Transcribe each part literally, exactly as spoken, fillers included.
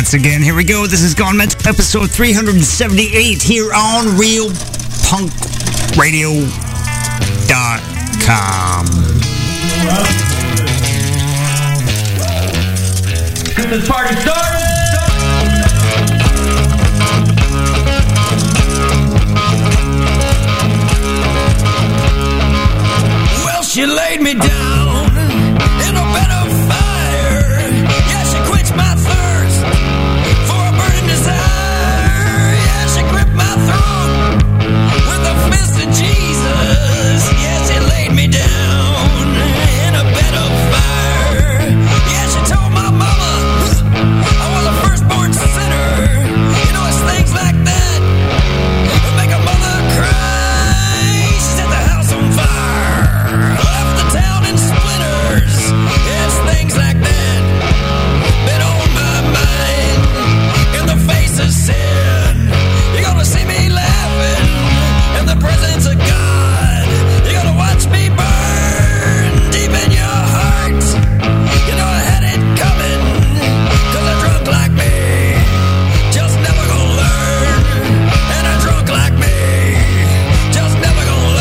once again. Here we go. This is Gone Mental, episode three seventy-eight here on real punk radio dot com. Get this party started! Well, she laid me down in a bed of fire. Yeah, she quenched my thirst for a burning desire. Yeah, she gripped my throat with the fist of Jesus. Yeah, she laid me down in a bed of fire. Yeah, she told my mama I was a firstborn sinner. You know, it's things like that that make a mother cry. She set the house on fire, left the town in splinters. Yeah, it's things like that been on my mind. In the face of sin, you're gonna see me laughing in the presence of God. You're gonna watch me burn deep in your heart. You know I had it coming, cause a drunk like me just never gonna learn. And a drunk like me just never gonna learn.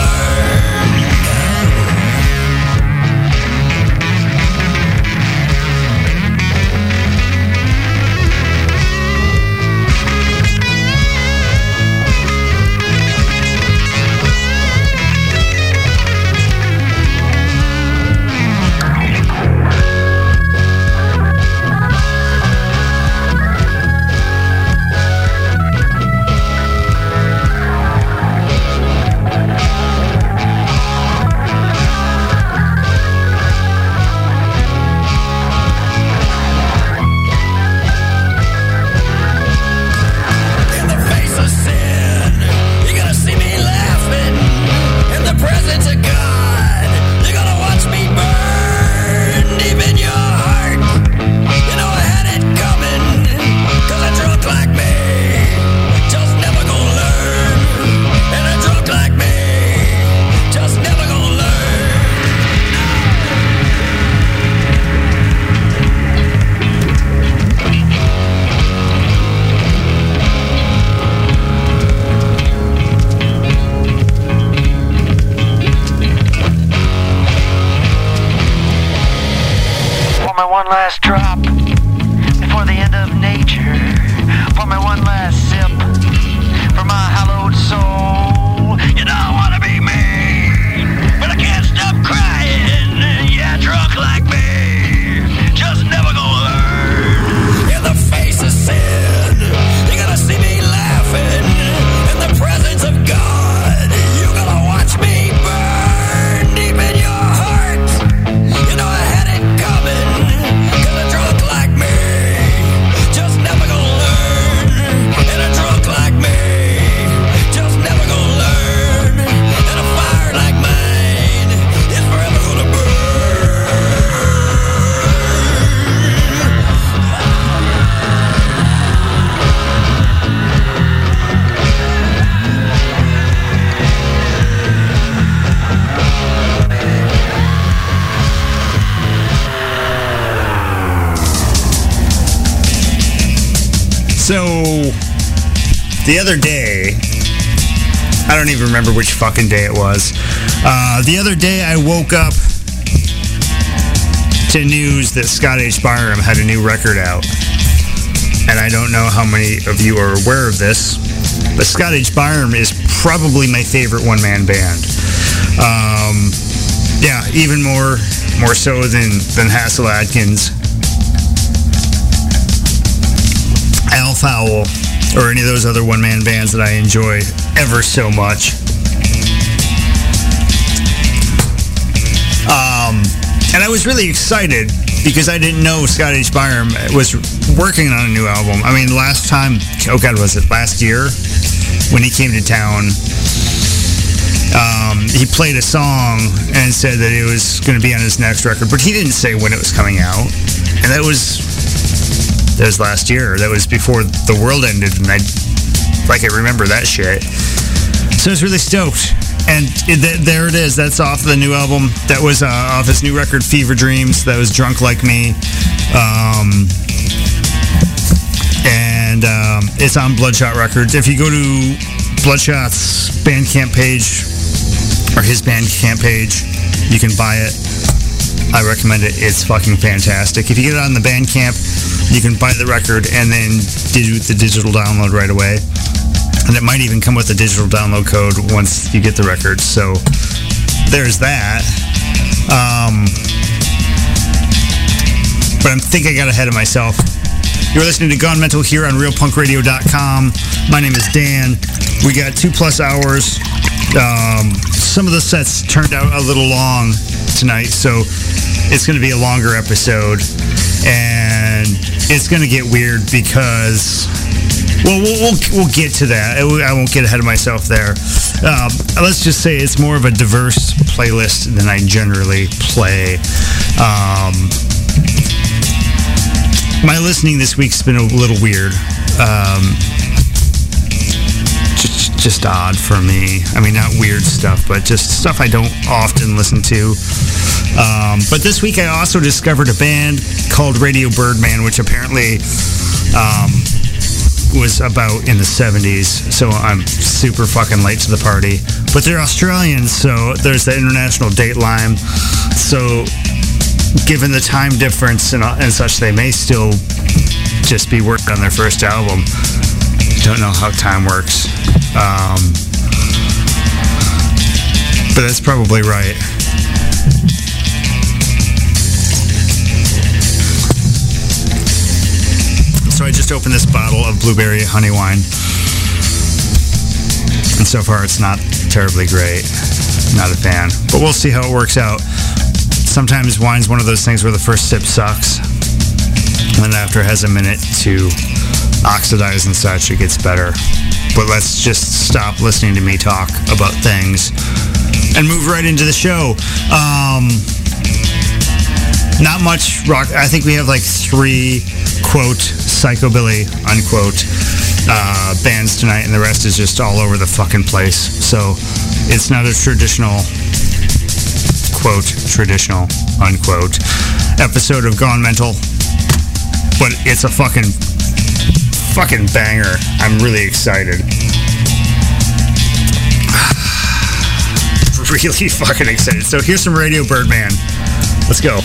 The other day, I don't even remember which fucking day it was. Uh, the other day I woke up to news that Scott H. Byram had a new record out. And I don't know how many of you are aware of this, but Scott H. Byram is probably my favorite one-man band. Um, yeah, even more more so than, than Hassel Adkins, Al Fowl, or any of those other one-man bands that I enjoy ever so much. Um, and I was really excited because I didn't know Scott H. Byram was working on a new album. I mean, last time, oh God, was it last year when he came to town? Um, he played a song and said that it was going to be on his next record, but he didn't say when it was coming out. And that was... That was last year. That was before the world ended, and I, like, I remember that shit. So I was really stoked. And it, th- there it is. That's off the new album. That was uh, off his new record, Fever Dreams. That was Drunk Like Me. Um, and um, it's on Bloodshot Records. If you go to Bloodshot's Bandcamp page, or his Bandcamp page, you can buy it. I recommend it. It's fucking fantastic. If you get it on the Bandcamp, you can buy the record and then do the digital download right away. And it might even come with a digital download code once you get the record. So there's that. Um, but I think I got ahead of myself. You're listening to Gone Mental here on real punk radio dot com. My name is Dan. We got two plus hours. Um, some of the sets turned out a little long tonight, so it's going to be a longer episode. And it's going to get weird because, well, we'll, we'll, we'll get to that. I won't get ahead of myself there. Uh, let's just say it's more of a diverse playlist than I generally play. Um, my listening this week's been a little weird. Um, just, just odd for me. I mean, not weird stuff, but just stuff I don't often listen to. Um, but this week I also discovered a band called Radio Birdman, which apparently um, was about in the seventies, so I'm super fucking late to the party. But they're Australian, so there's the international dateline. So given the time difference and, and such, they may still just be working on their first album. Don't know how time works. Um, but that's probably right. So I just opened this bottle of blueberry honey wine. And so far it's not terribly great. Not a fan. But we'll see how it works out. Sometimes wine's one of those things where the first sip sucks. And then after it has a minute to oxidize and such, it gets better. But let's just stop listening to me talk about things and move right into the show. Um, not much rock. I think we have like three... quote, psychobilly, unquote, uh, bands tonight, and the rest is just all over the fucking place. So it's not a traditional, quote, traditional, unquote, episode of Gone Mental, but it's a fucking, fucking banger. I'm really excited. Really fucking excited. So here's some Radio Birdman. Let's go.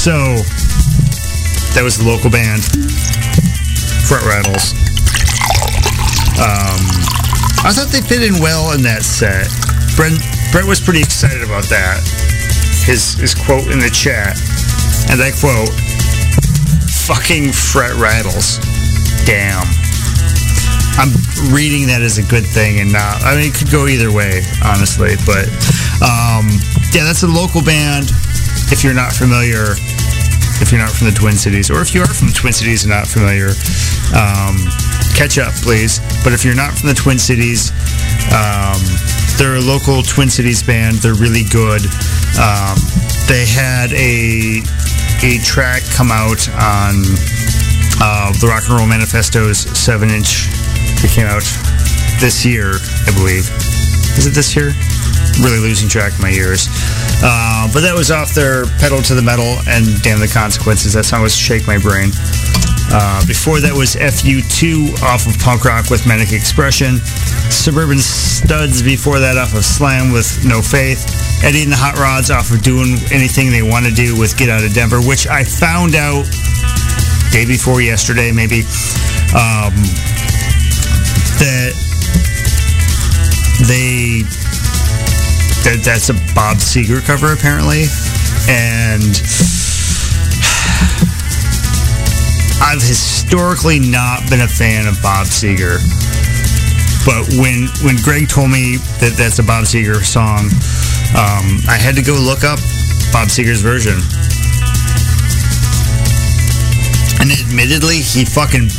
So that was the local band, Fret Rattles. Um, I thought they fit in well in that set. Brent, Brent was pretty excited about that. His his quote in the chat, and I quote, "Fucking Fret Rattles, damn." I'm reading that as a good thing, and not, I mean, it could go either way, honestly, but um, yeah, that's a local band. If you're not familiar, if you're not from the Twin Cities, or if you are from the Twin Cities and not familiar, um, catch up, please. But if you're not from the Twin Cities, um, they're a local Twin Cities band. They're really good. Um, they had a a track come out on uh, the Rock and Roll Manifesto's seven-inch that came out this year, I believe. Is it this year? I'm really losing track of my years. Uh, but that was off their Pedal to the Metal and Damn the Consequences. That song was Shake My Brain. Uh, before that was F U two off of Punk Rock with Manic Expression. Suburban Studs before that off of Slam with No Faith. Eddie and the Hot Rods off of Doing Anything They Want to Do with Get Out of Denver, which I found out day before yesterday, maybe, um, that they... That, that's a Bob Seger cover, apparently. And I've historically not been a fan of Bob Seger. But when when Greg told me that that's a Bob Seger song, um, I had to go look up Bob Seger's version. And admittedly, he fucking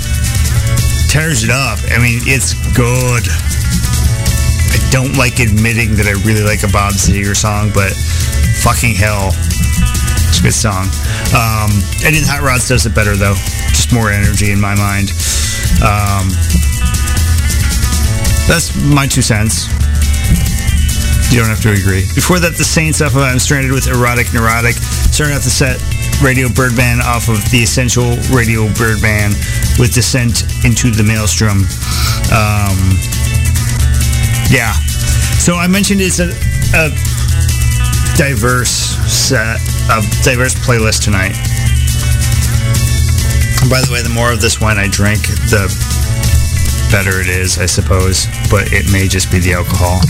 tears it up. I mean, it's good. Don't like admitting that I really like a Bob Seger song, but fucking hell, it's a good song. Um, Eddie and the Hot Rods does it better, though. Just more energy in my mind. Um, that's my two cents. You don't have to agree. Before that, The Saints off of I'm Stranded with Erotic Neurotic. Starting off the set, Radio Birdman off of the Essential Radio Birdman with Descent into the Maelstrom. Um... Yeah, so I mentioned it's a, a diverse set, a diverse playlist tonight. And by the way, the more of this wine I drink, the better it is, I suppose. But it may just be the alcohol.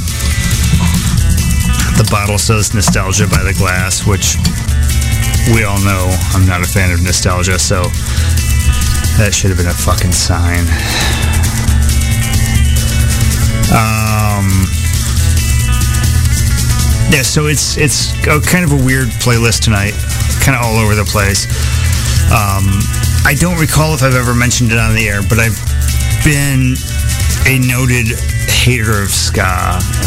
The bottle says Nostalgia by the Glass, which we all know I'm not a fan of nostalgia, so that should have been a fucking sign. Um, yeah, so it's it's a kind of a weird playlist tonight, kind of all over the place. Um, I don't recall if I've ever mentioned it on the air, but I've been a noted hater of ska.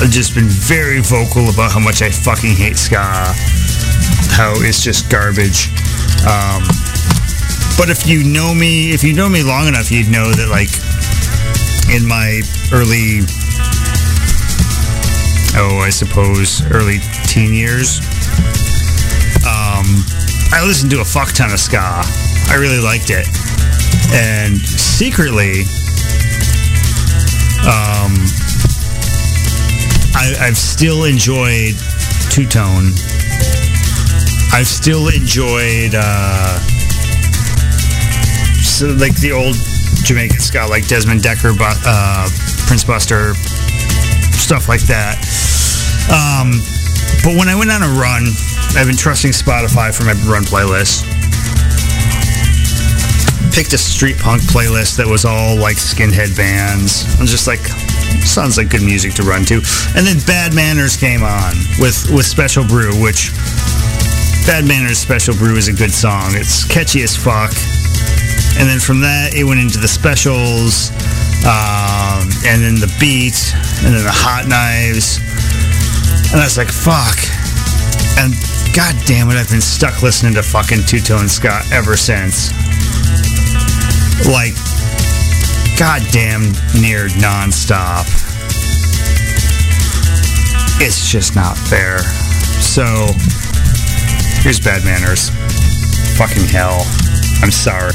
I've just been very vocal about how much I fucking hate ska, how it's just garbage. Um, but if you know me, if you know me long enough, you'd know that, like, in my early... oh, I suppose early teen years. Um, I listened to a fuck ton of ska. I really liked it. And secretly, um, I, I've still enjoyed Two-Tone. I've still enjoyed, uh, so, like, the old Jamaican ska, like Desmond Dekker, uh, Prince Buster, stuff like that. Um, but when I went on a run, I've been trusting Spotify for my run playlist. Picked a street punk playlist that was all like skinhead bands. I was just like, sounds like good music to run to. And then Bad Manners came on with, with Special Brew, which Bad Manners Special Brew is a good song. It's catchy as fuck. And then from that, it went into the Specials. Um, and then the Beat, and then the Hot Knives, and I was like, fuck, and god damn it, I've been stuck listening to fucking Two-Tone ska ever since, like, goddamn near nonstop. It's just not fair. So here's Bad Manners. Fucking hell, I'm sorry.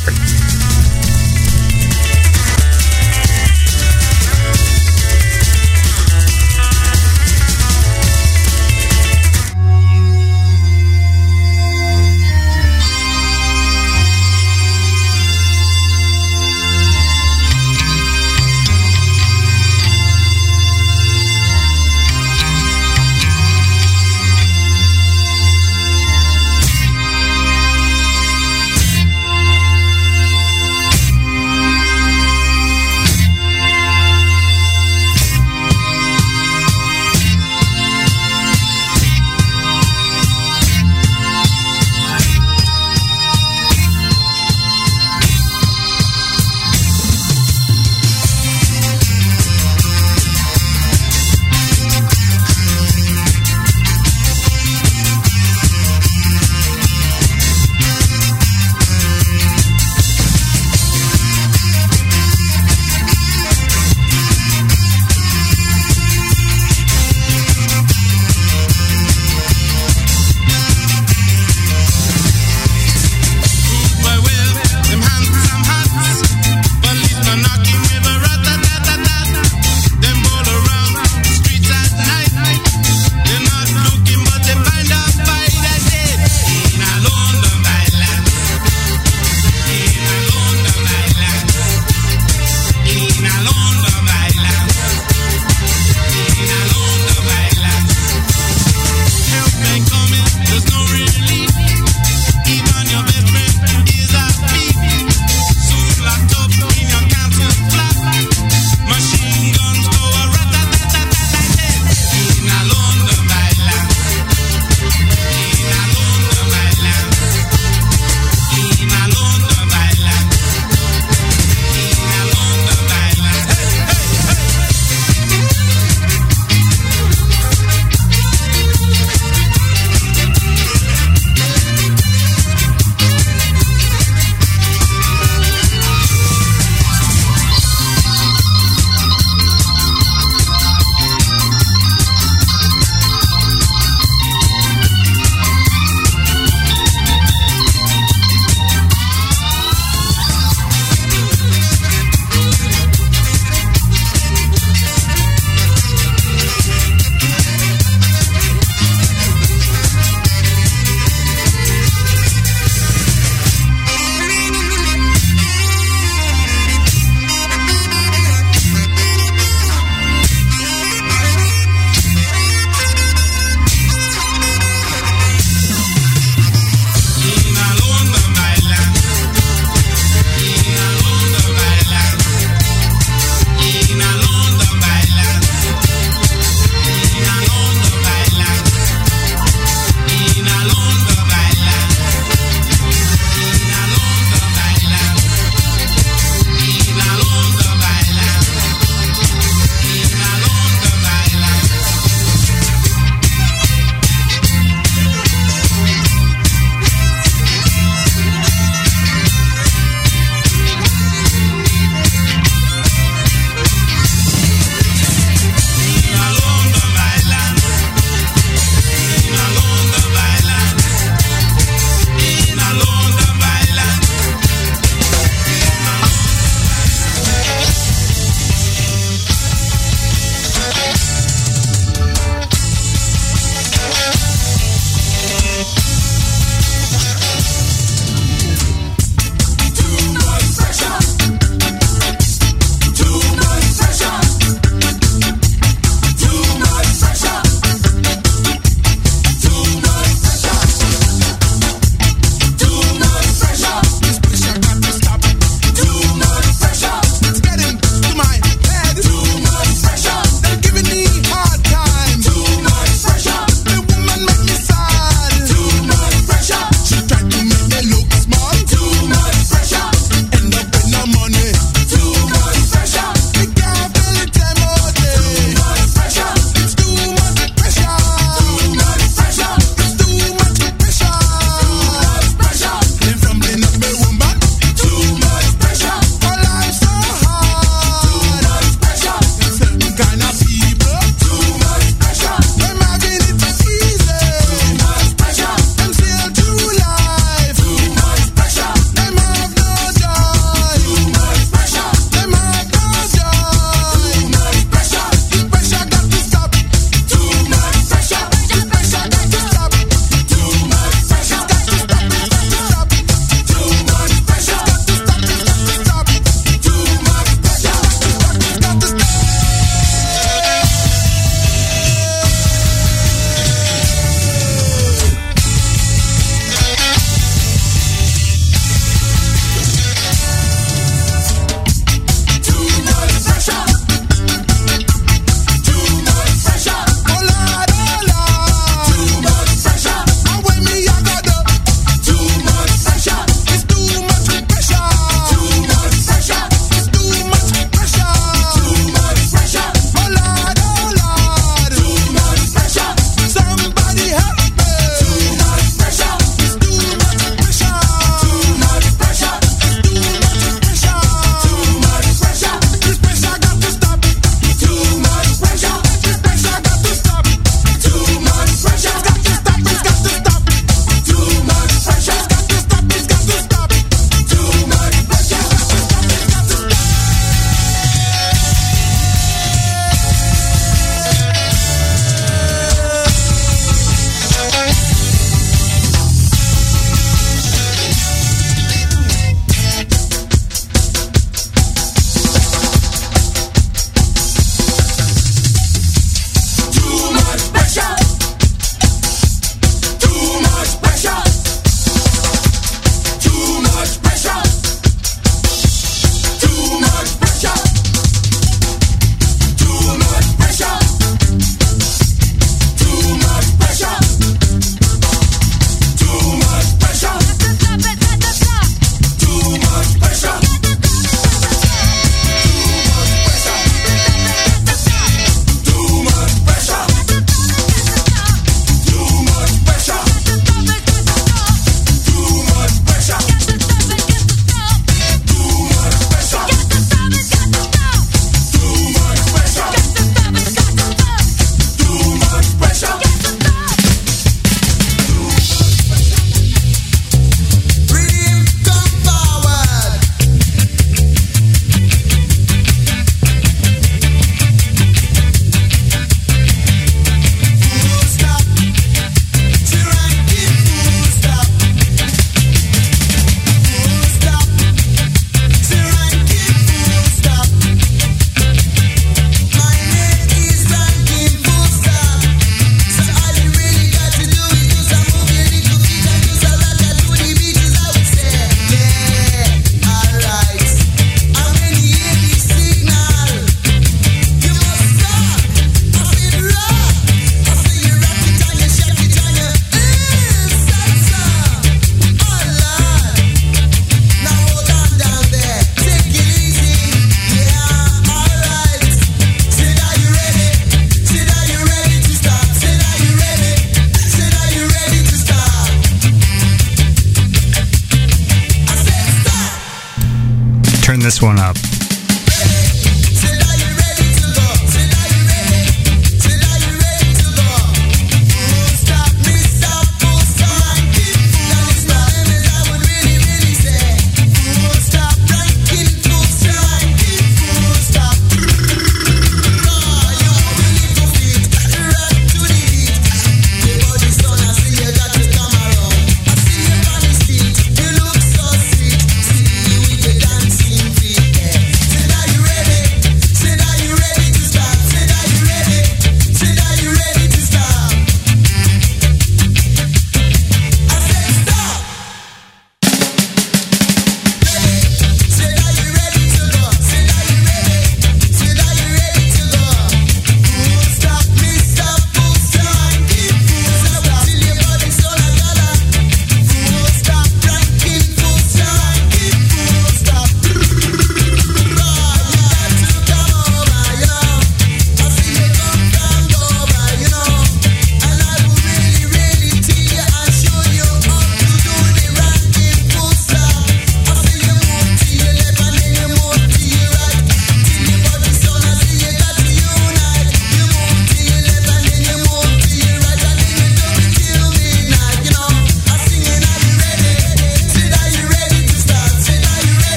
this one up.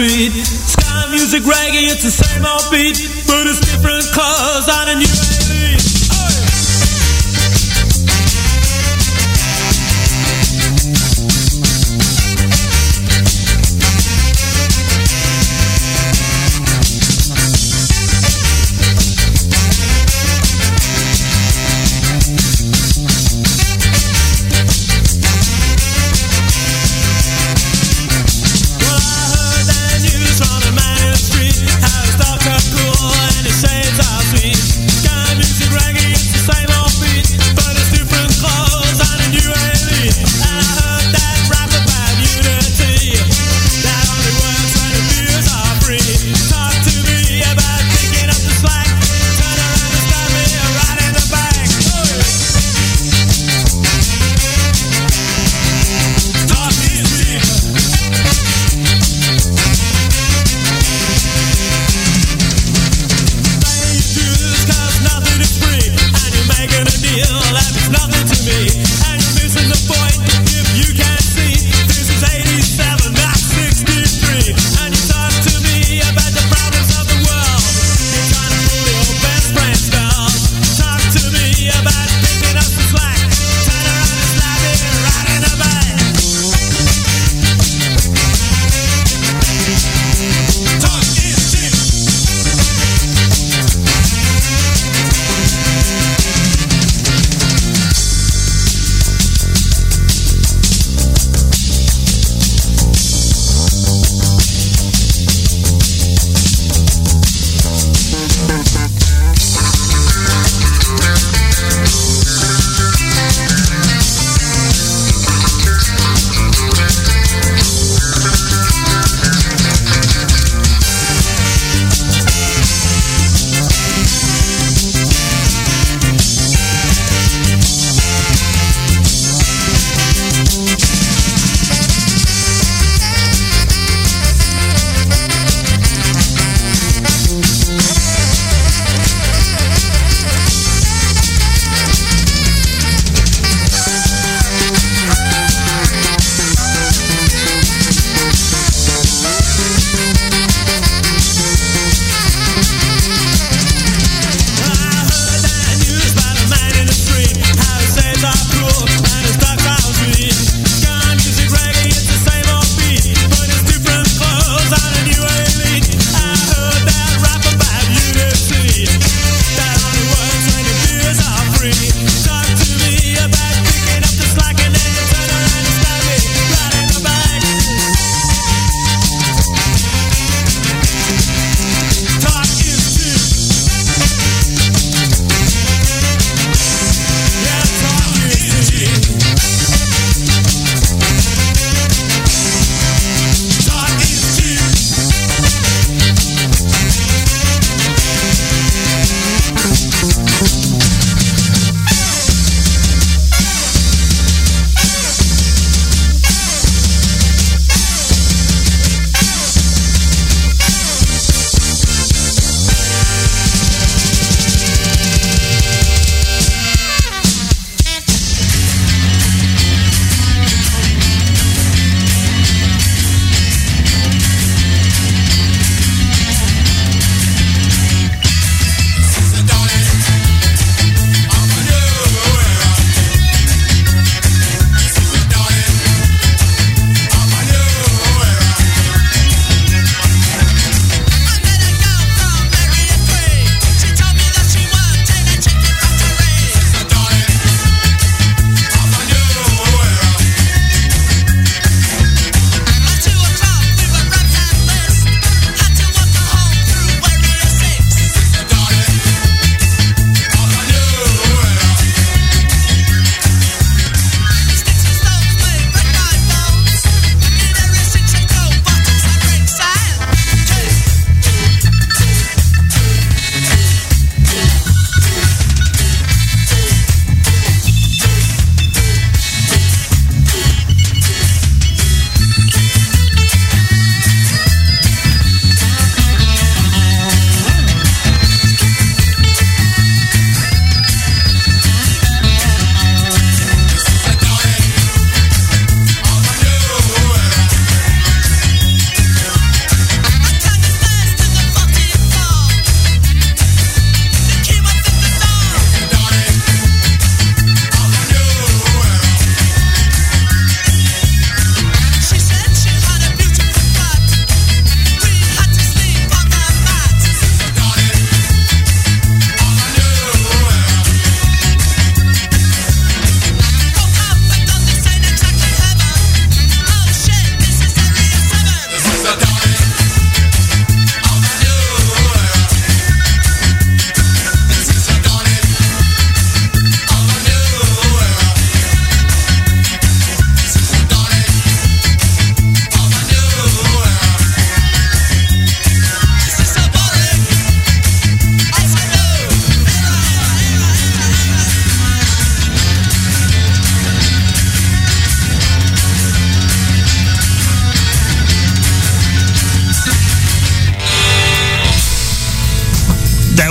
Sky music, reggae.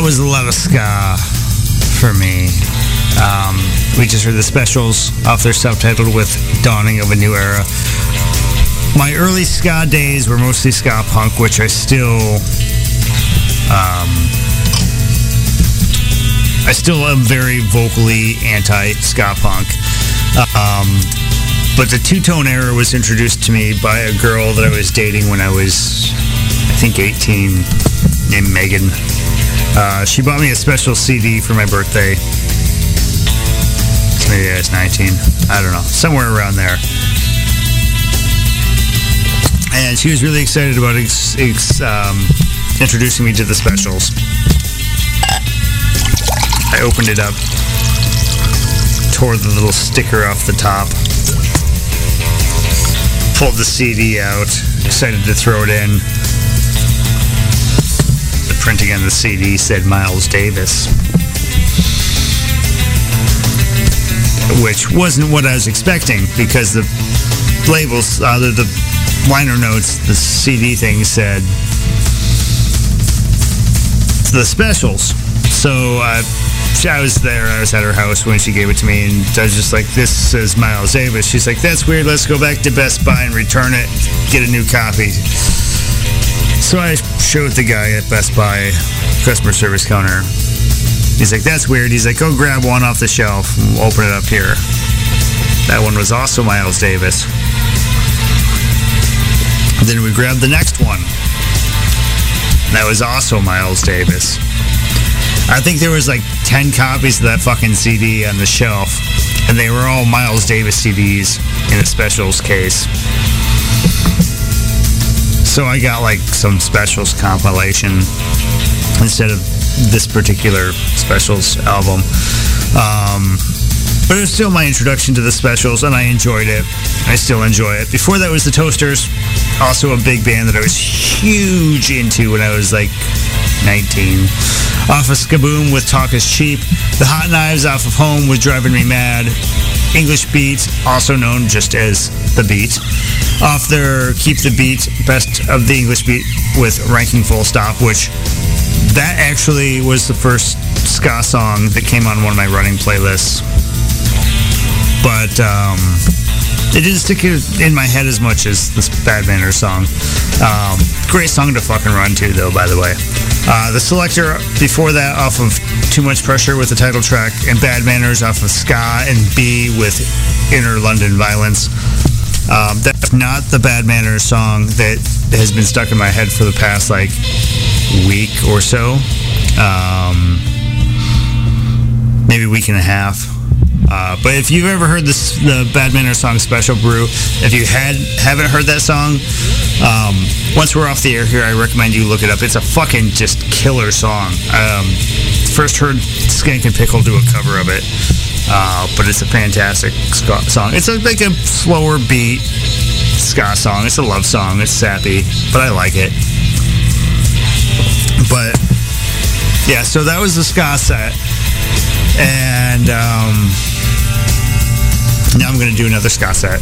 was a lot of ska for me. Um, we just heard The Specials off their self-titled with Dawning of a New Era. My early ska days were mostly ska punk, which I still, um, I still am very vocally anti-ska punk. Um, but the two-tone era was introduced to me by a girl that I was dating when I was, I think, eighteen, named Megan. Uh, she bought me a special C D for my birthday. Maybe I was nineteen. I don't know. Somewhere around there. And she was really excited about ex- ex- um, introducing me to the Specials. I opened it up, tore the little sticker off the top, pulled the C D out, decided to throw it in. The printing on the C D said Miles Davis, which wasn't what I was expecting, because the labels, uh, the, the liner notes, the C D thing said The Specials. So uh, I was there, I was at her house when she gave it to me, and I was just like, this says Miles Davis. She's like, that's weird, let's go back to Best Buy and return it, get a new copy. So I showed the guy at Best Buy, customer service counter. He's like, that's weird. He's like, go grab one off the shelf and open it up here. That one was also Miles Davis. And then we grabbed the next one. That was also Miles Davis. I think there was like ten copies of that fucking C D on the shelf, and they were all Miles Davis C Ds in a Specials case. So I got like some Specials compilation instead of this particular Specials album. Um, but it was still my introduction to the Specials, and I enjoyed it. I still enjoy it. Before that was the Toasters, also a big band that I was huge into when I was like nineteen. Off of Skaboom with Talk is Cheap. The Hot Knives off of Home was Driving Me Mad. English Beats, also known just as The Beat. Off their Keep the Beat, Best of the English Beat with Ranking Full Stop, which... that actually was the first ska song that came on one of my running playlists. But um, it didn't stick in my head as much as this Bad Manners song. Um, great song to fucking run to, though, by the way. Uh, the Selector before that off of Too Much Pressure with the title track, and Bad Manners off of Ska and B with Inner London Violence. Um, that's not the Bad Manners song that has been stuck in my head for the past, like, week or so. Um, maybe week and a half. Uh, but if you've ever heard this, the Bad Manners song Special Brew, if you had, haven't heard that song, um, once we're off the air here, I recommend you look it up. It's a fucking just killer song. Um, first heard Skank and Pickle do a cover of it. Uh, but it's a fantastic ska song. It's like a slower beat ska song. It's a love song. It's sappy, but I like it. But yeah, so that was the ska set, and um, now I'm gonna do another ska set.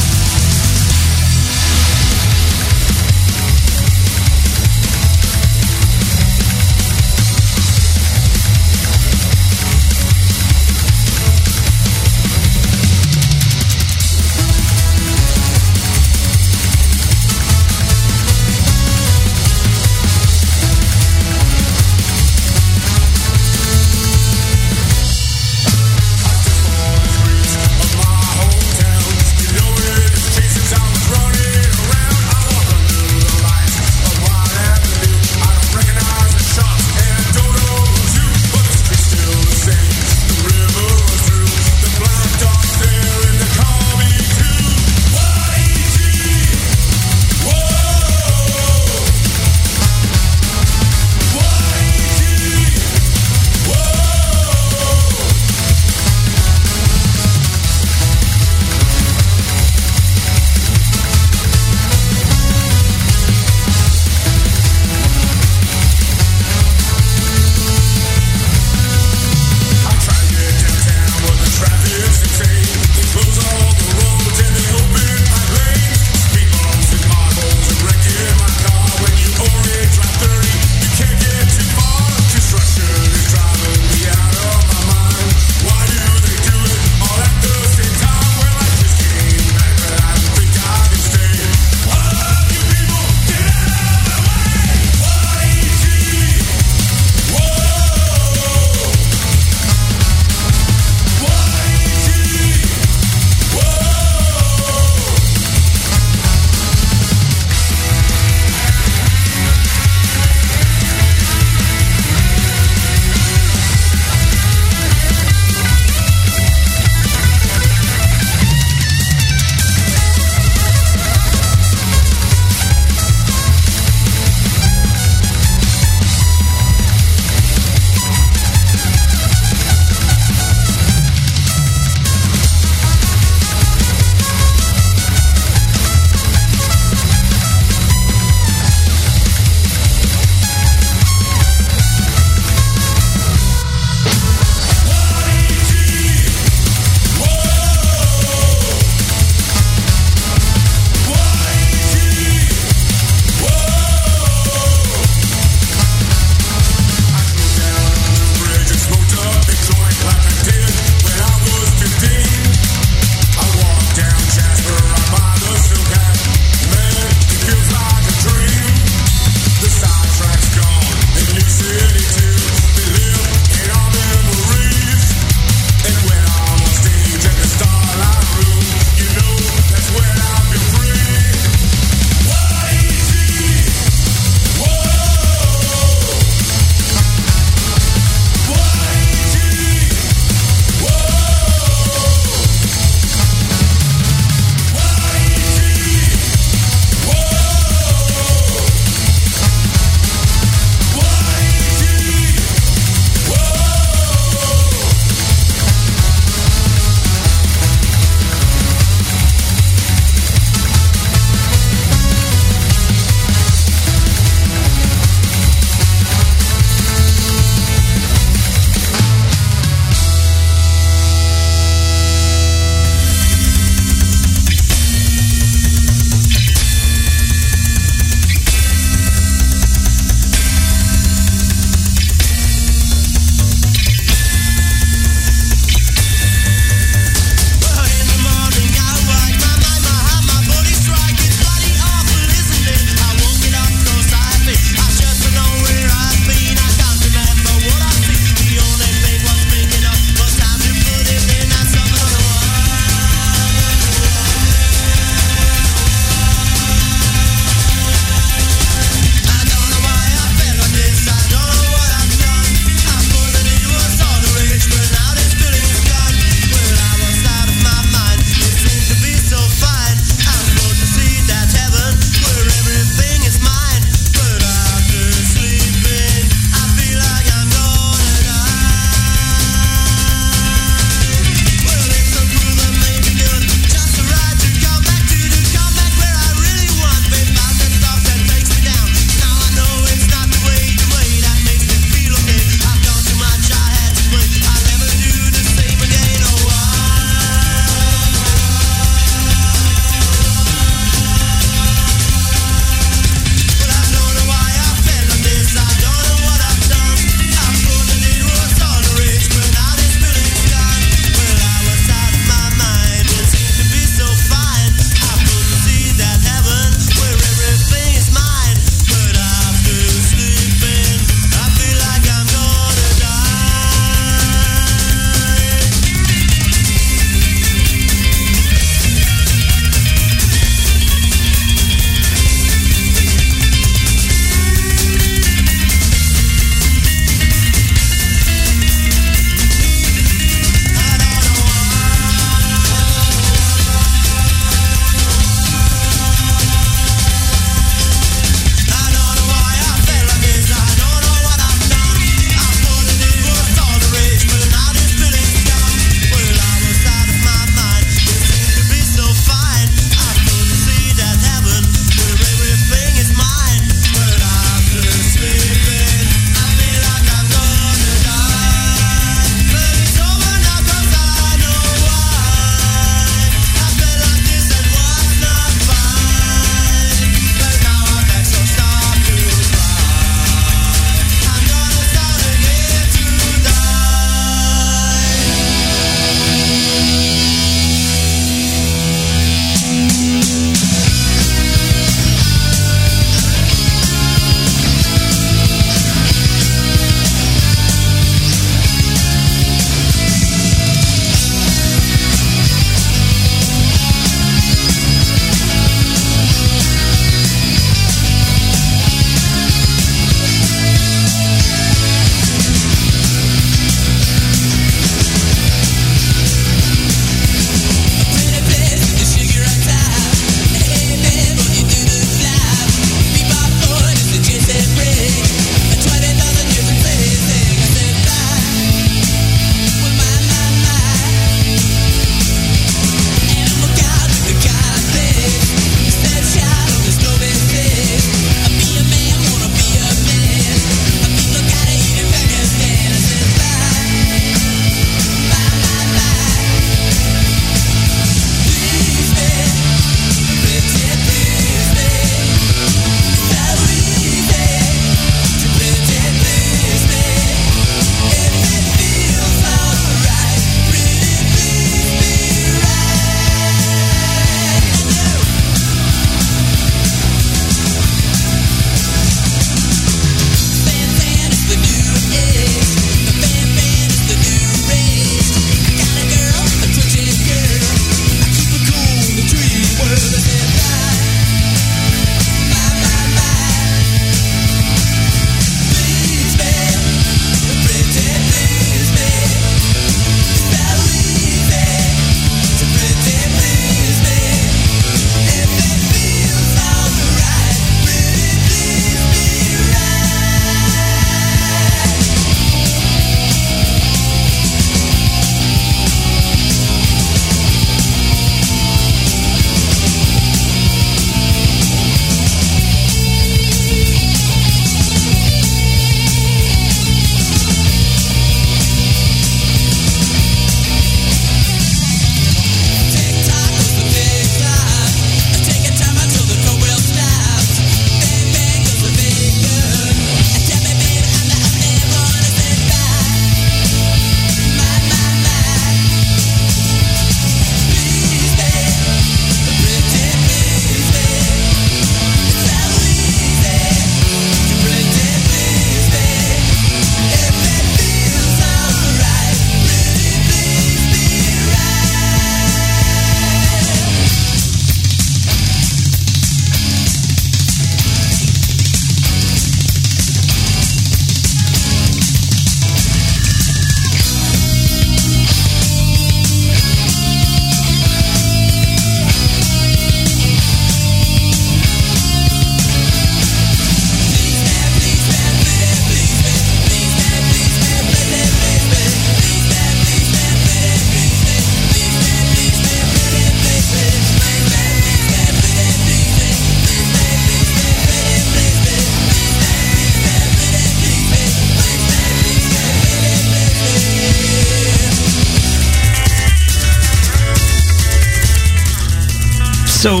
So,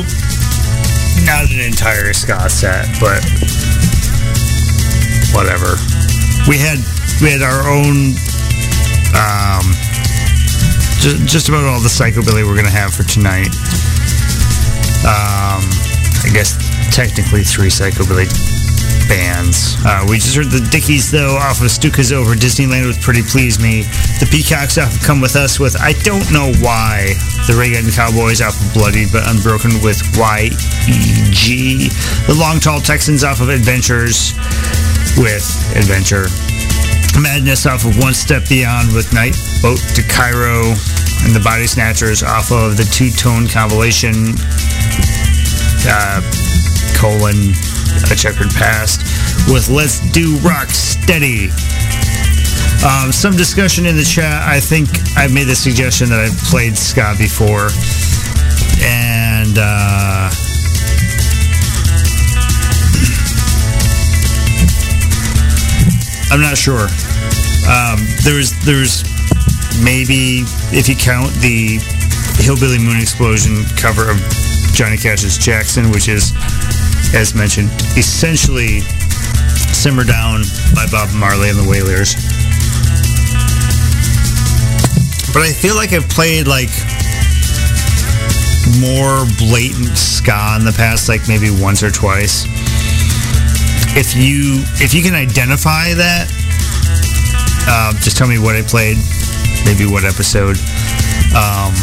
not an entire Scott set, but whatever. We had we had our own. Um, ju- just about all the psychobilly we're gonna have for tonight. Um, I guess technically three psychobilly bands. Uh, we just heard the Dickies, though, off of Stuka's Over Disneyland with Pretty Please Me. The Peacocks off of Come With Us with I Don't Know Why. The Reagan Cowboys off of Bloodied But Unbroken with Y E G. The Long Tall Texans off of Adventures with Adventure. Madness off of One Step Beyond with Night Boat to Cairo. And the Body Snatchers off of the Two-Tone compilation, uh, colon... A Checkered Past with Let's Do Rock Steady. Um, some discussion in the chat. I think I made the suggestion that I've played Scott before. And uh, I'm not sure. Um, there's, there's maybe, if you count the Hillbilly Moon Explosion cover of Johnny Cash's Jackson, which is, as mentioned, essentially Simmer Down by Bob Marley and the Wailers. But I feel like I've played, like, more blatant ska in the past, like, maybe once or twice. If you if you can identify that, uh, just tell me what I played, maybe what episode. Um,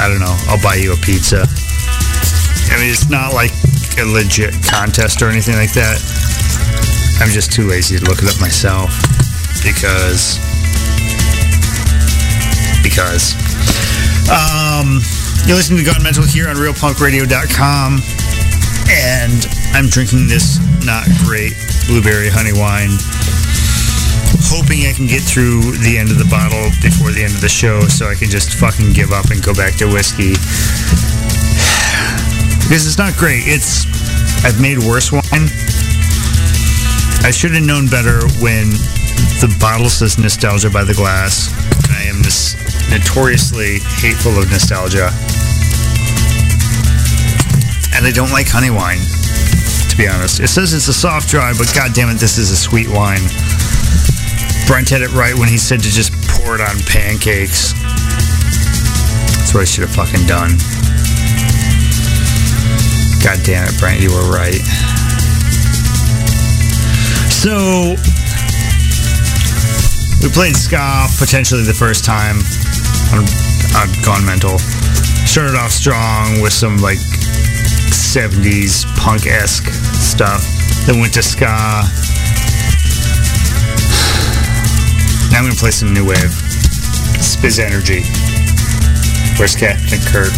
I don't know. I'll buy you a pizza. I mean, it's not like a legit contest or anything like that. I'm just too lazy to look it up myself because because um you're listening to Gone Mental here on real punk radio dot com, and I'm drinking this not great blueberry honey wine, hoping I can get through the end of the bottle before the end of the show so I can just fucking give up and go back to whiskey. Because it's not great. It's I've made worse wine. I should have known better when the bottle says Nostalgia by the Glass. And I am this notoriously hateful of nostalgia. And I don't like honey wine, to be honest. It says it's a soft dry, but goddammit, this is a sweet wine. Brent had it right when he said to just pour it on pancakes. That's what I should have fucking done. God damn it, Brent, you were right. So, we played ska potentially the first time on, on Gone Mental. Started off strong with some, like, seventies punk-esque stuff. Then went to ska. Now I'm going to play some new wave. Spiz Energy. Where's Captain Kirk?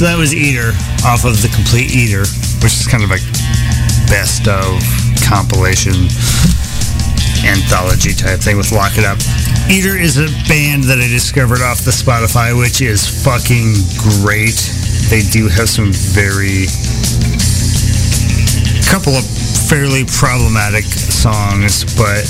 So that was Eater, off of The Complete Eater, which is kind of like best of compilation anthology type thing with Lock It Up. Eater is a band that I discovered off the Spotify, which is fucking great. They do have some very... couple of fairly problematic songs, but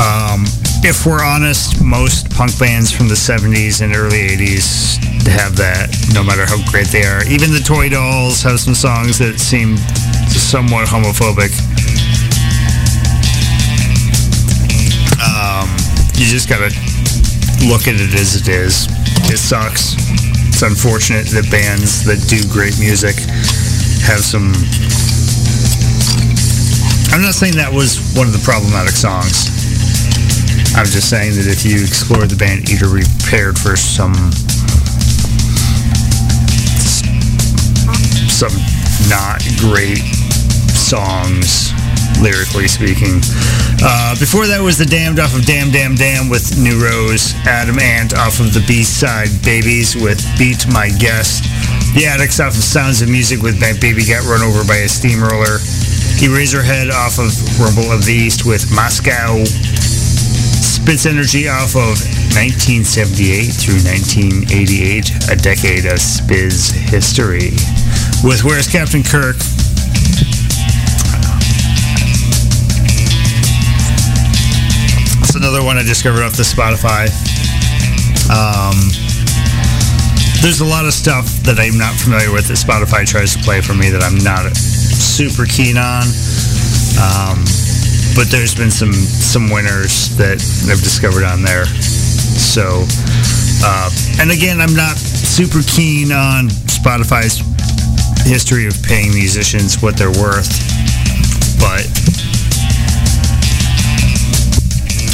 um, if we're honest, most punk bands from the seventies and early eighties have that, no matter how great they are. Even the Toy Dolls have some songs that seem somewhat homophobic. Um, you just gotta look at it as it is. It sucks. It's unfortunate that bands that do great music have some... I'm not saying that was one of the problematic songs. I'm just saying that if you explored the band Eater, prepared for some some not great songs, lyrically speaking. Uh, before that was The Damned off of Damn Damn Damn with New Rose. Adam Ant off of the B-side Babies with Beat My Guest. The Addicts off of Sounds of Music with My Baby Got Run Over by a Steamroller. Eraserhead off of Rumble of the East with Moscow. Spitz Energy off of nineteen seventy-eight through nineteen eighty-eight, a decade of Spitz history, with Where's Captain Kirk? That's another one I discovered off the Spotify. Um, there's a lot of stuff that I'm not familiar with that Spotify tries to play for me that I'm not... super keen on, um, but there's been some some winners that I've discovered on there. So, uh, and again, I'm not super keen on Spotify's history of paying musicians what they're worth, but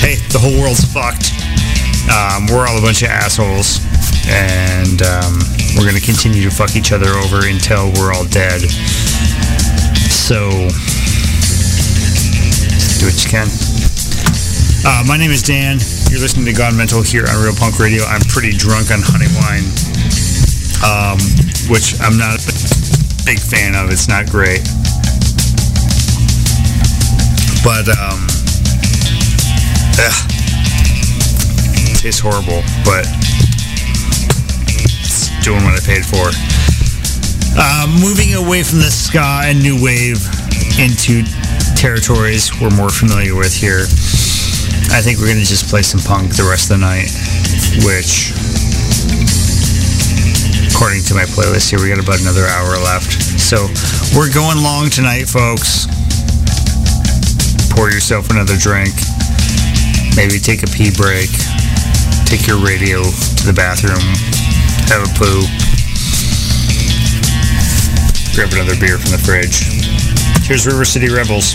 hey, the whole world's fucked. Um, we're all a bunch of assholes, and um, we're gonna continue to fuck each other over until we're all dead. So, do what you can. Uh, my name is Dan. You're listening to Gone Mental here on Real Punk Radio. I'm pretty drunk on honey wine, um, which I'm not a big fan of. It's not great. But, um, ugh, it tastes horrible, but it's doing what I paid for. Uh, moving away from the ska and new wave into territories we're more familiar with here, I think we're going to just play some punk the rest of the night, which, according to my playlist here, we got about another hour left. So we're going long tonight, folks. Pour yourself another drink. Maybe take a pee break. Take your radio to the bathroom. Have a poo. Grab another beer from the fridge. Here's River City Rebels.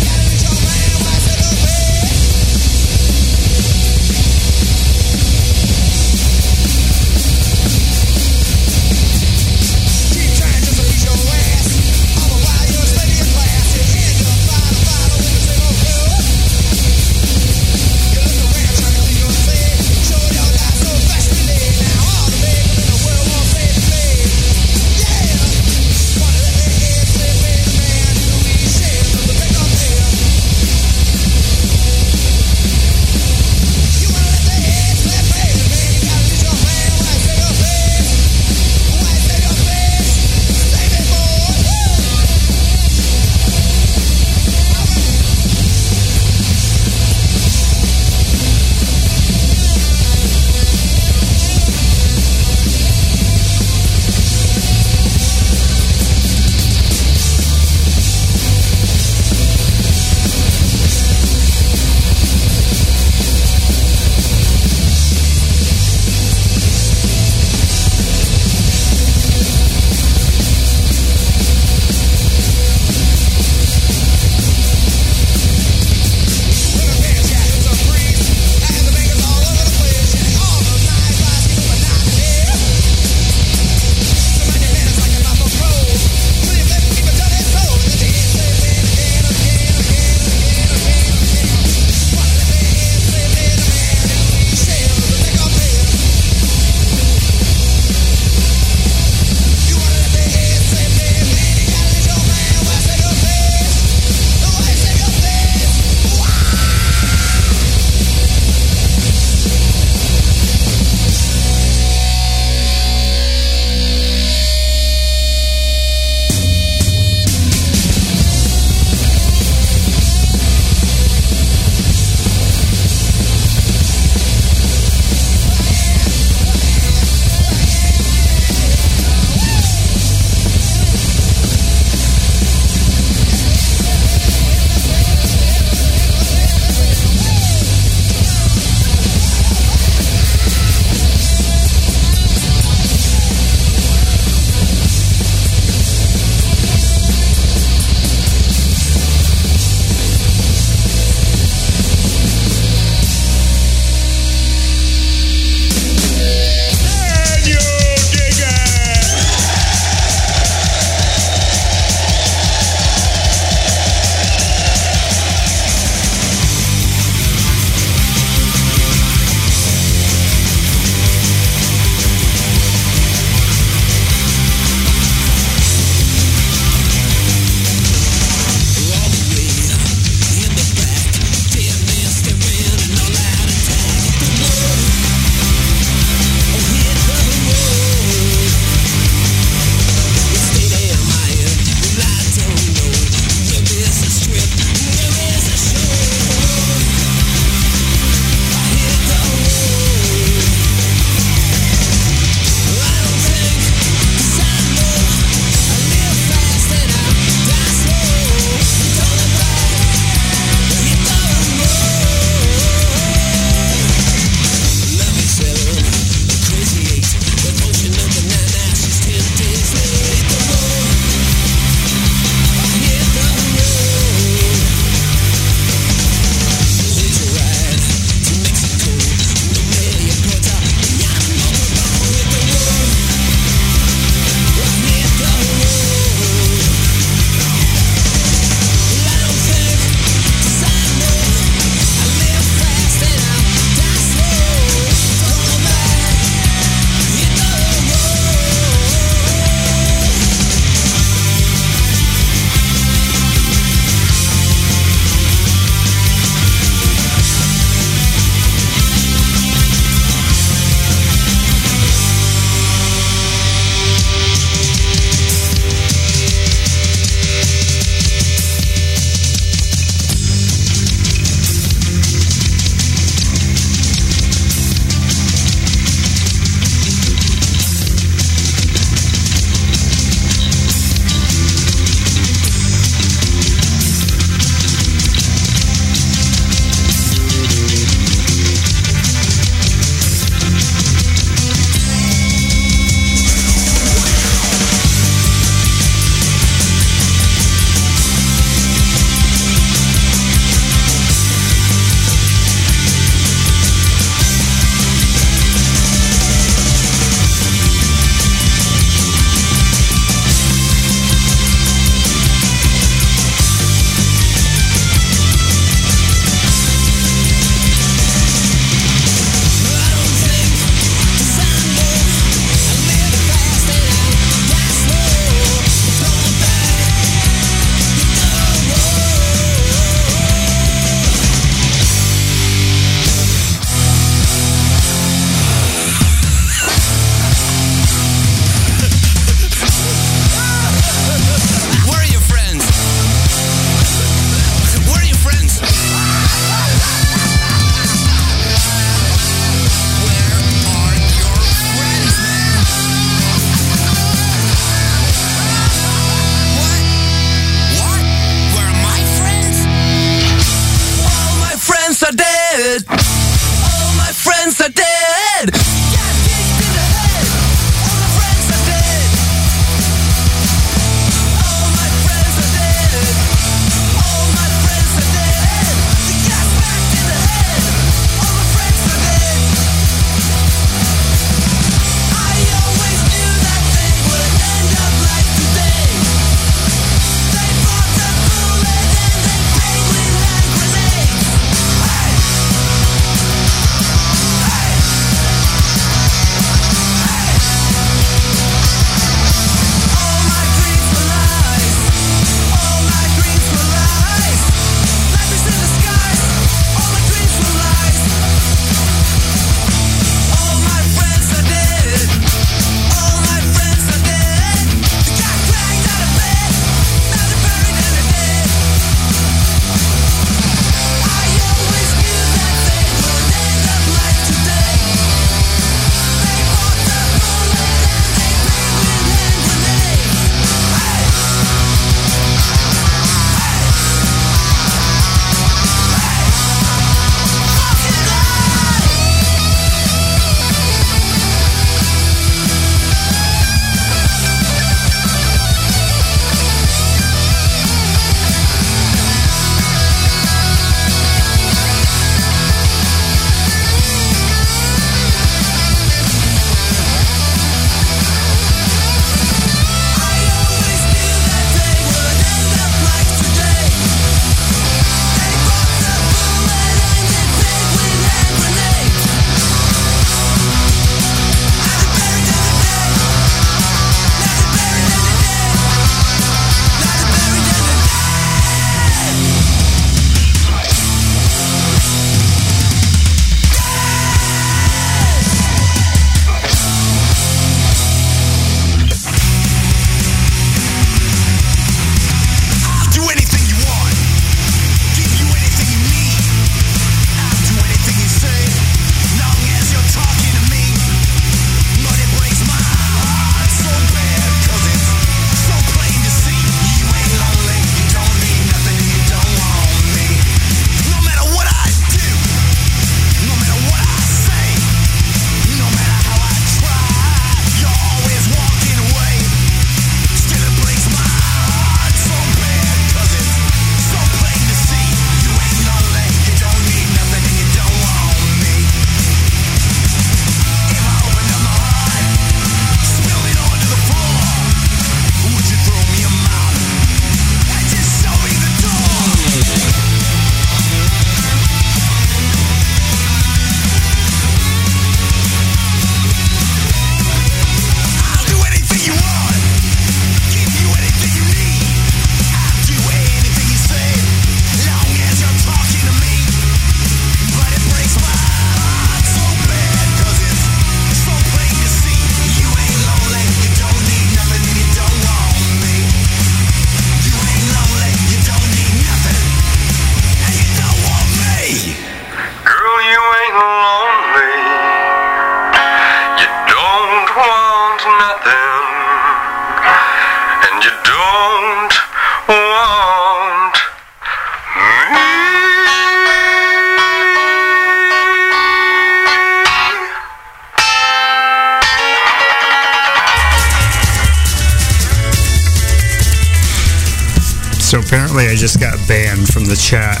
So apparently I just got banned from the chat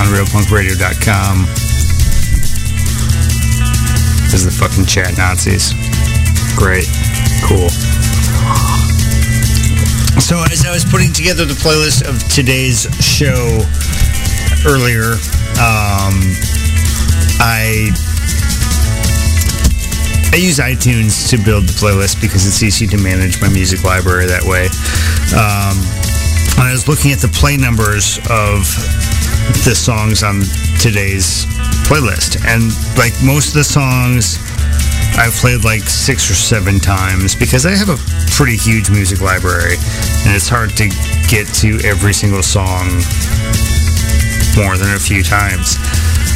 on real punk radio dot com. This is the fucking chat Nazis. Great. Cool. So as I was putting together the playlist of today's show earlier, um, I... I use iTunes to build the playlist because it's easy to manage my music library that way. Um, when I was looking at the play numbers of the songs on today's playlist, and like most of the songs I've played like six or seven times because I have a pretty huge music library and it's hard to get to every single song more than a few times.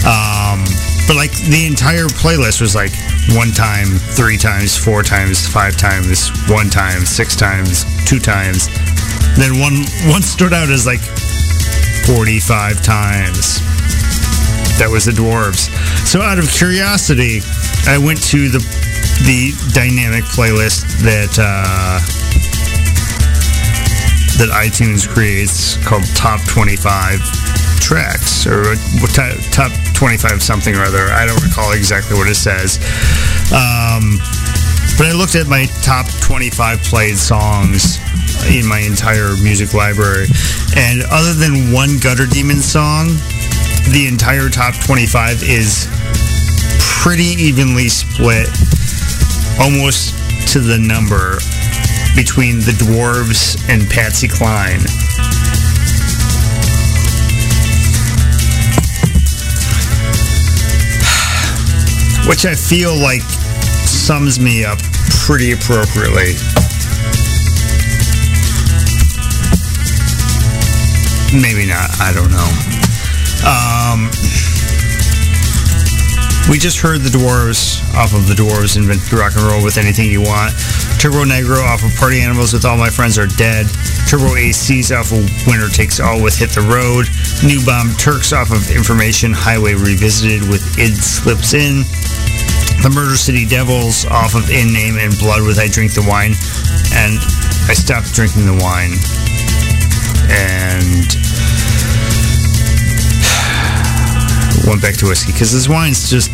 Um, but like the entire playlist was like one time, three times, four times, five times, one time, six times, two times. Then one one stood out as like forty-five times. That was the Dwarves. So out of curiosity, I went to the the dynamic playlist that uh, that iTunes creates called Top twenty-five Tracks or Top twenty-five something or other. I don't recall exactly what it says. Um, but I looked at my top twenty-five played songs in my entire music library, and other than one Gutter Demon song, the entire top twenty-five is pretty evenly split, almost to the number, between the Dwarves and Patsy Cline. Which I feel like sums me up pretty appropriately. Maybe not, I don't know. Um, we just heard the Dwarves off of The Dwarves Invent Rock and Roll with Anything You Want. Turbo Negro off of Party Animals with All My Friends Are Dead. Turbo A C's off of Winner Takes All with Hit the Road. New Bomb Turks off of Information Highway Revisited with Id Slips In. The Murder City Devils off of In Name and Blood with I Drink the Wine. And I stopped drinking the wine. And went back to whiskey. Because this wine's just...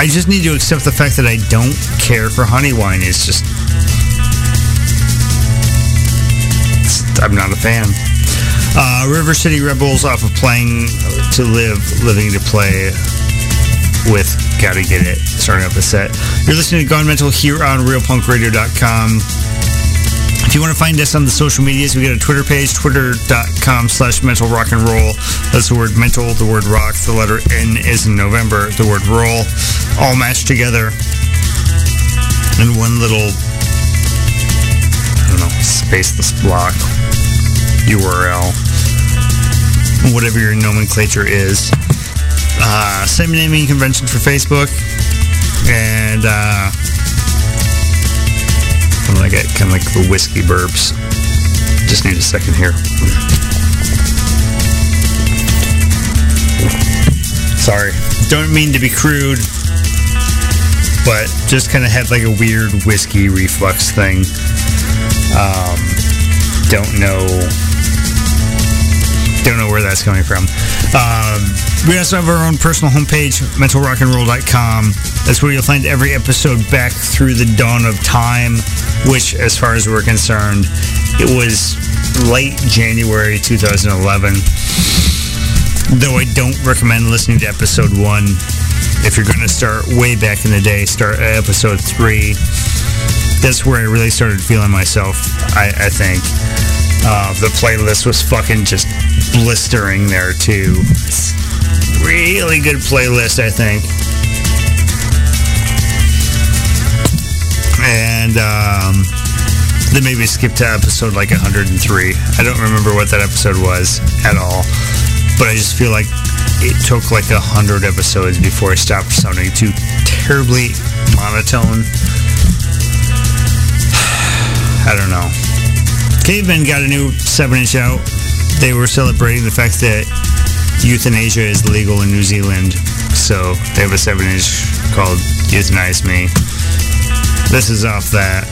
I just need to accept the fact that I don't care for honey wine. It's just... It's, I'm not a fan. Uh, River City Rebels off of Playing to Live, Living to Play with Gotta Get It. Starting up the set. You're listening to Gone Mental here on real punk radio dot com. If you want to find us on the social medias, we got a Twitter page, twitter.com slash mental rock and roll. That's the word mental, the word rock, the letter N is in November, the word roll, all matched together in one little, I don't know, spaceless block, U R L, whatever your nomenclature is. Uh, same naming convention for Facebook, and uh, I got kind of like the whiskey burps. Just need a second here. Sorry. Don't mean to be crude, but just kind of had like a weird whiskey reflux thing. Um, don't know... Don't know where that's coming from. Um, we also have our own personal homepage, mental rock and roll dot com. That's where you'll find every episode back through the dawn of time, which, as far as we're concerned, it was late January two thousand eleven. Though I don't recommend listening to episode one. If you're going to start way back in the day, start at episode three. That's where I really started feeling myself, I, I think. Uh, the playlist was fucking just blistering there too. It's really good playlist, I think. And um, then maybe skip to episode like one hundred three. I don't remember what that episode was at all, but I just feel like it took like a hundred episodes before I stopped sounding too terribly monotone. I don't know. Cavemen got a new seven inch out. They were celebrating the fact that euthanasia is legal in New Zealand, so they have a seven inch called Euthanize Me. This is off that.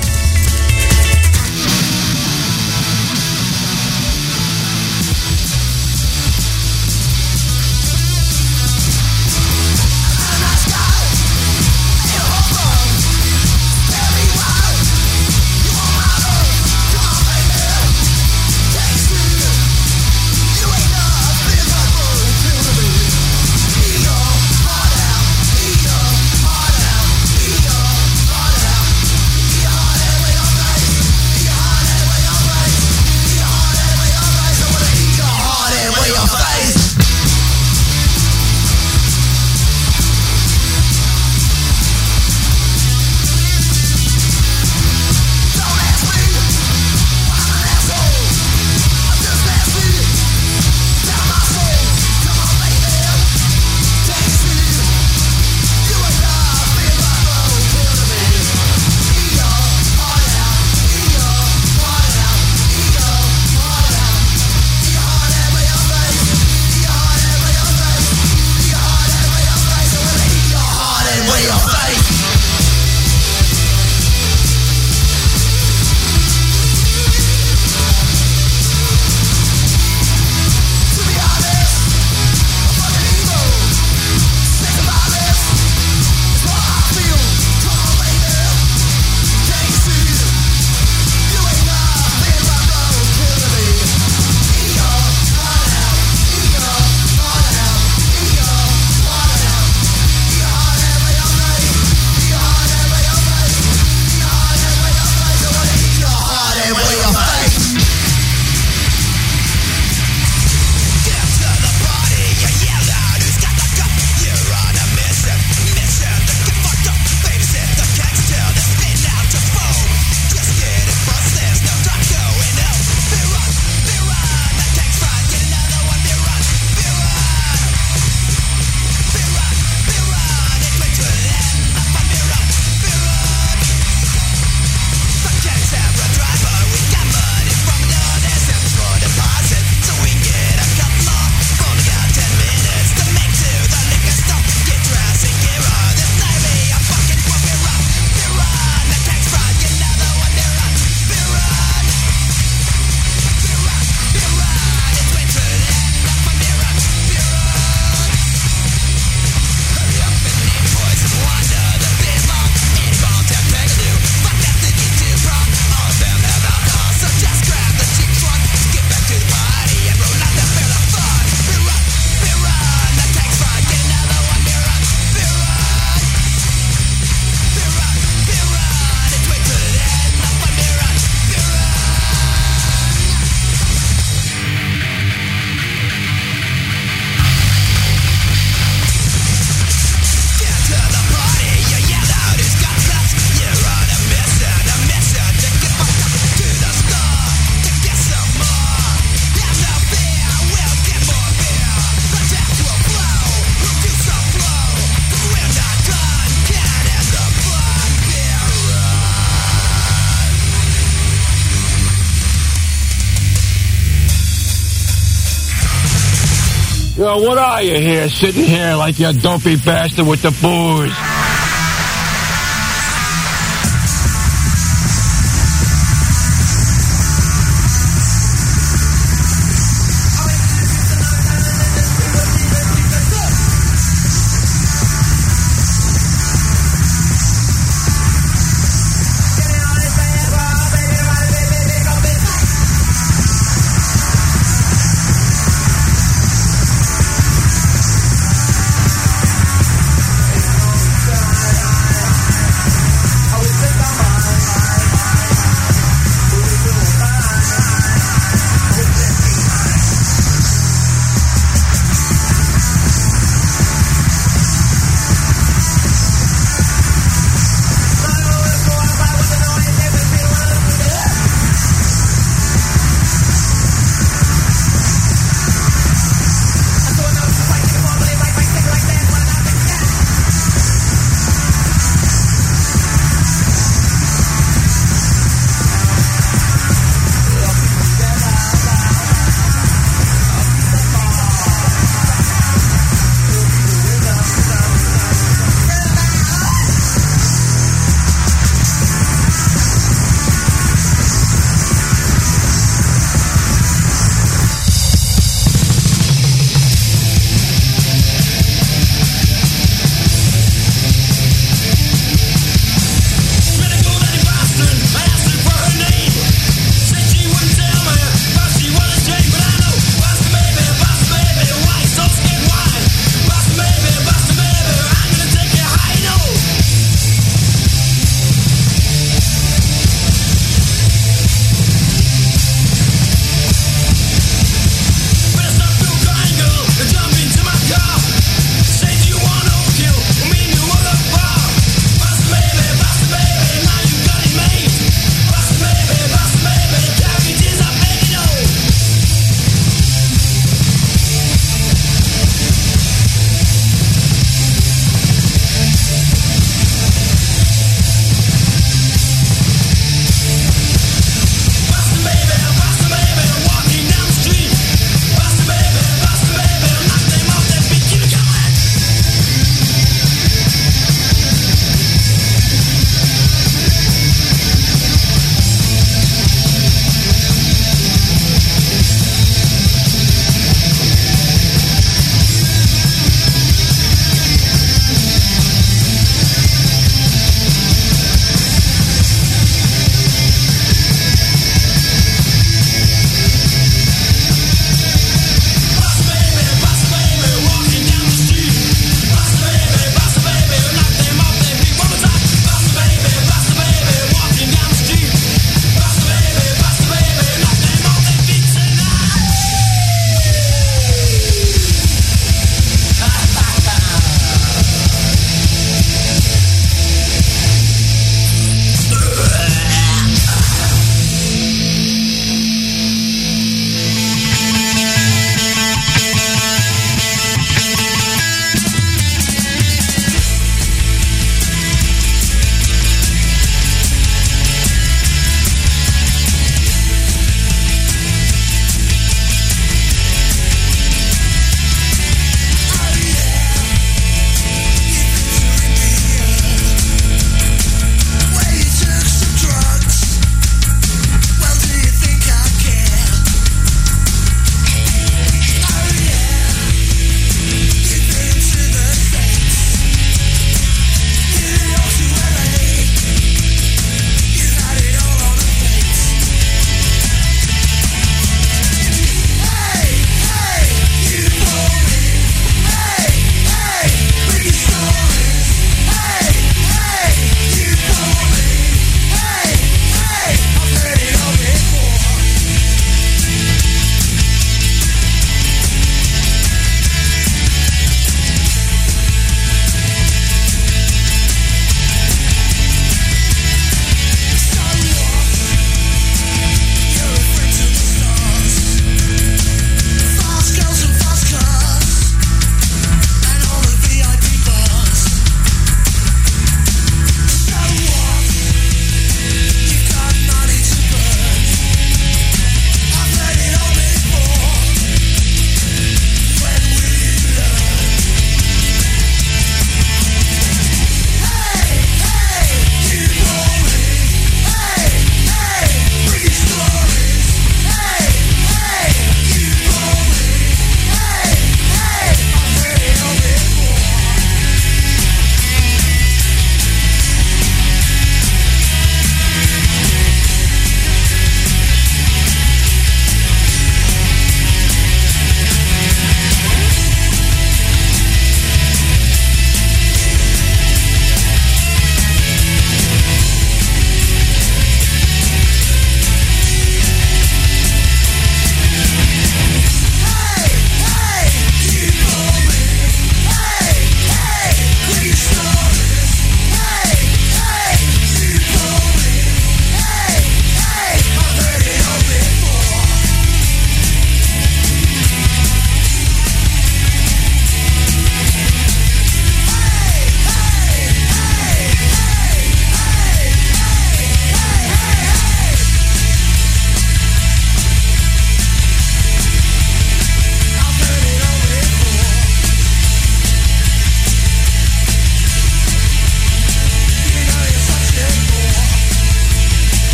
Yo, what are you here, sitting here like you dopey bastard with the booze?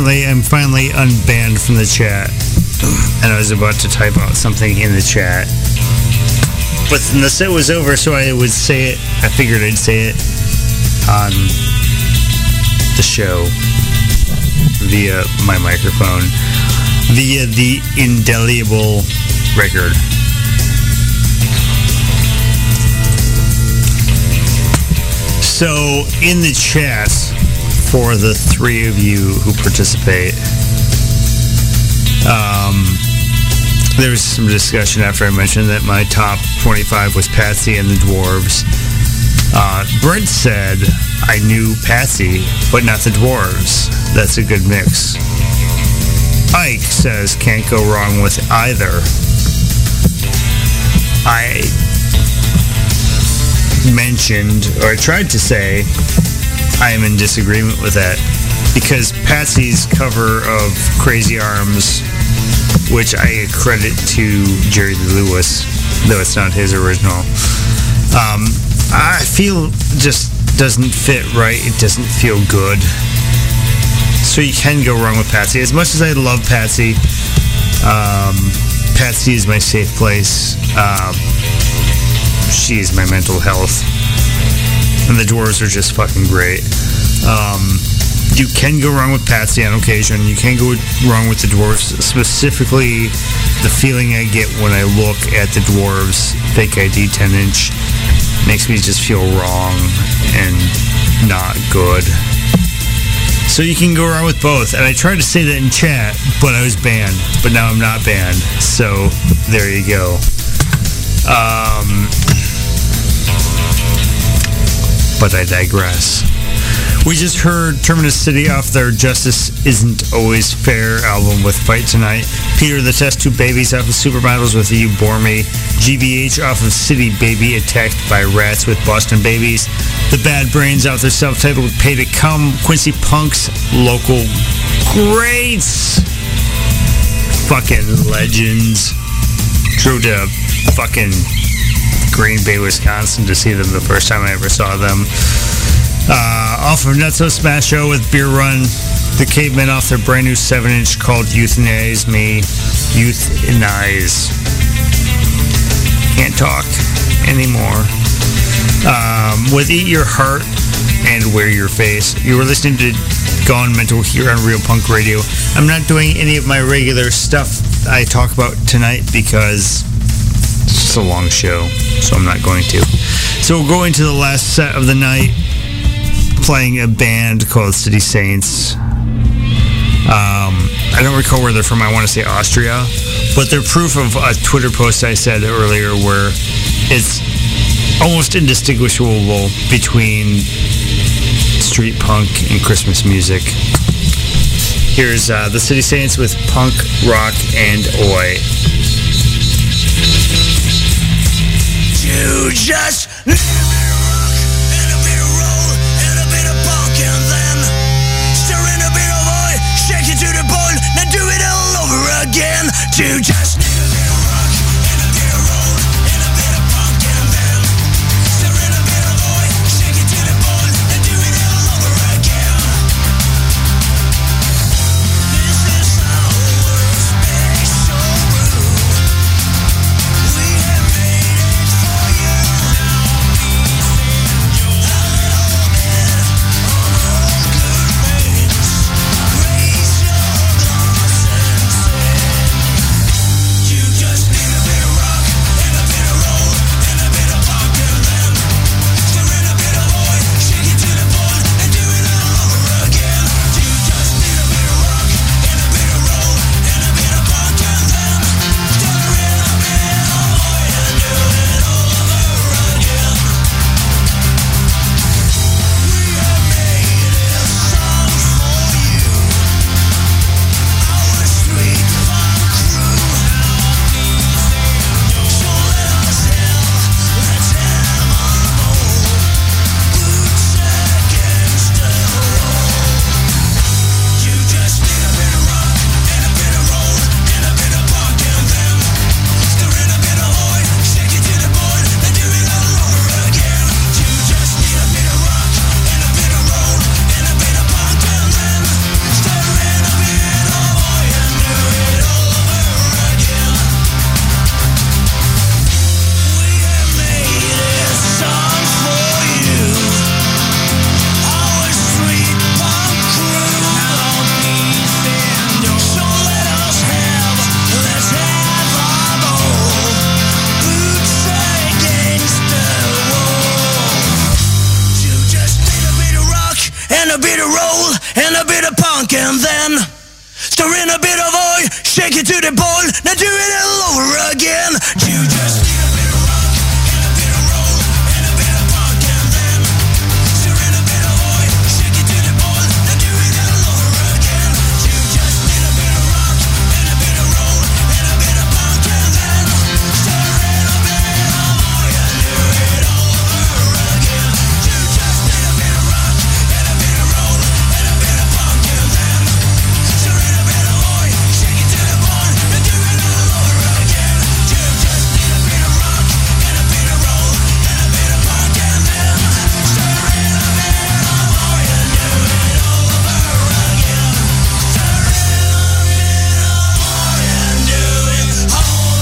apparently I'm finally unbanned from the chat. And I was about to type out something in the chat. But then the set was over, so I would say it. I figured I'd say it on the show via my microphone, via the indelible record. So, in the chat, for the three of you who participate, um, there was some discussion after I mentioned that my top twenty-five was Patsy and the Dwarves. Uh, Brent said, I knew Patsy, but not the Dwarves. That's a good mix. Ike says, can't go wrong with either. I... mentioned, or tried to say, I am in disagreement with that, because Patsy's cover of Crazy Arms, which I accredit to Jerry Lee Lewis, though it's not his original, um, I feel just doesn't fit right. It doesn't feel good. So you can go wrong with Patsy. As much as I love Patsy, um, Patsy is my safe place. Um, She is my mental health. And the Dwarves are just fucking great. Um, you can go wrong with Patsy on occasion. You can go wrong with the Dwarves. Specifically, the feeling I get when I look at the Dwarves' Fake I D ten-inch makes me just feel wrong and not good. So you can go wrong with both. And I tried to say that in chat, but I was banned. But now I'm not banned. So, there you go. Um... But I digress. We just heard Terminus City off their Justice Isn't Always Fair album with Fight Tonight. Peter the Test Tube Babies off of Supermodels with You Bore Me. G B H off of City Baby Attacked by Rats with Boston Babies. The Bad Brains off their self-titled Pay to Come. Quincy Punk's Local Greats. Fucking legends. Drove to fucking Green Bay, Wisconsin to see them the first time I ever saw them. Uh, off of Nutso Smash O with Beer Run, The Cavemen off their brand new seven-inch called Euthanize Me. Euthanize. Can't talk anymore. Um, with Eat Your Heart and Wear Your Face. You were listening to Gone Mental here on Real Punk Radio. I'm not doing any of my regular stuff I talk about tonight because it's just a long show, so I'm not going to. So we'll go into the last set of the night, playing a band called City Saints. Um, I don't recall where they're from. I want to say Austria. But they're proof of a Twitter post I said earlier where it's almost indistinguishable between street punk and Christmas music. Here's uh, the City Saints with Punk Rock and Oi. You just need a bit of rock and a bit of roll and a bit of punk, and then stir in a bit of oil, shake it to the bone, now do it all over again. You just need a bit of rock and a bit of roll and a bit of punk, and then stir in a bit of oil, shake it to the bone, and do it all over again. This is our special brew. funk and then stir in a bit of oil, shake it to the bone, now do it all over again. You just need a bit of rock and a bit of roll and a bit of funk and then stir in a bit of oil, shake it to the bone, now do it all over again. You just need a bit of rock and a bit of roll and a bit of funk and then stir in a bit of oil and do it all over again. You just need a bit of rock and a bit of roll and a bit of funk and then stir in a bit of oil, shake it to the bone, and do it all over again. You just need a bit of rock and a bit of roll and a bit of funk and then stir in a bit of oil and do it all over again. Stir in a bit of oil and do it all over again.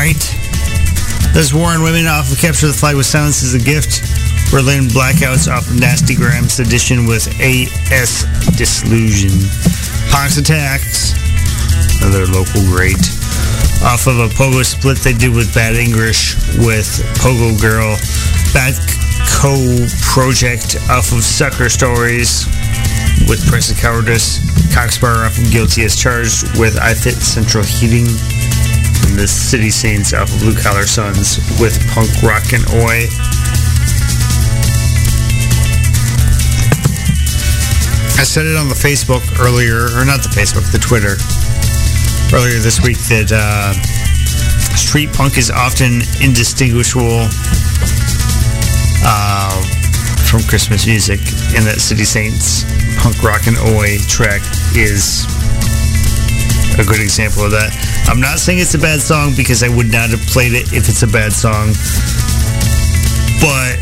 Right. This war on women off of Capture the Flag with Silence is a Gift. We're laying Blackouts off of Nasty Gram's Edition with A S Disillusion. Punk's Attacks, another local great. Off of a Pogo Split they do with Bad English with Pogo Girl. Bad Co-Project off of Sucker Stories with Price of Cowardice. Coxbar off of Guilty as Charged with I Fit Central Heating. And the City Saints off of Blue Collar Sons with Punk Rock and Oi. I said it on the Facebook earlier, or not the Facebook, the Twitter, earlier this week that uh, street punk is often indistinguishable uh, from Christmas music, and that City Saints Punk Rock and Oi track is a good example of that. I'm not saying it's a bad song because I would not have played it if it's a bad song, but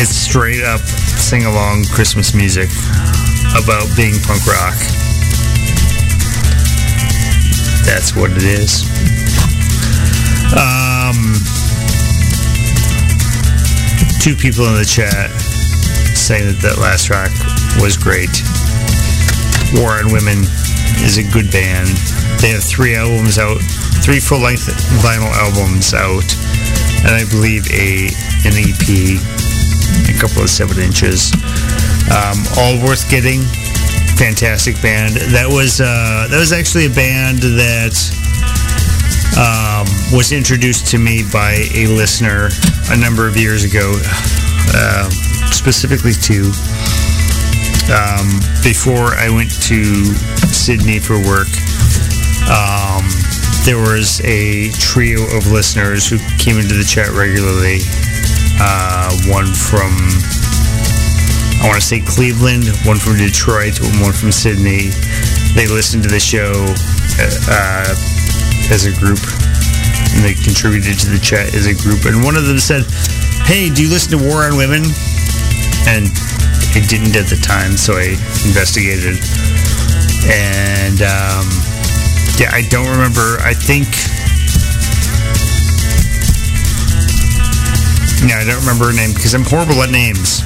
it's straight up sing-along Christmas music about being punk rock. That's what it is. Um, two people in the chat saying that that last track was great. War on Women is a good band. They have three albums out, three full-length vinyl albums out, and I believe a an E P, a couple of seven inches. Um, all worth getting. Fantastic band. That was uh, that was actually a band that um, was introduced to me by a listener a number of years ago, uh, specifically to. Um, before I went to Sydney for work, um, there was a trio of listeners who came into the chat regularly. Uh, one from, I want to say Cleveland, one from Detroit, and one from Sydney. They listened to the show uh, as a group, and they contributed to the chat as a group. And one of them said, "Hey, do you listen to War on Women?" And I didn't at the time, so I investigated, and um, yeah, I don't remember. I think, no, I don't remember her name because I'm horrible at names.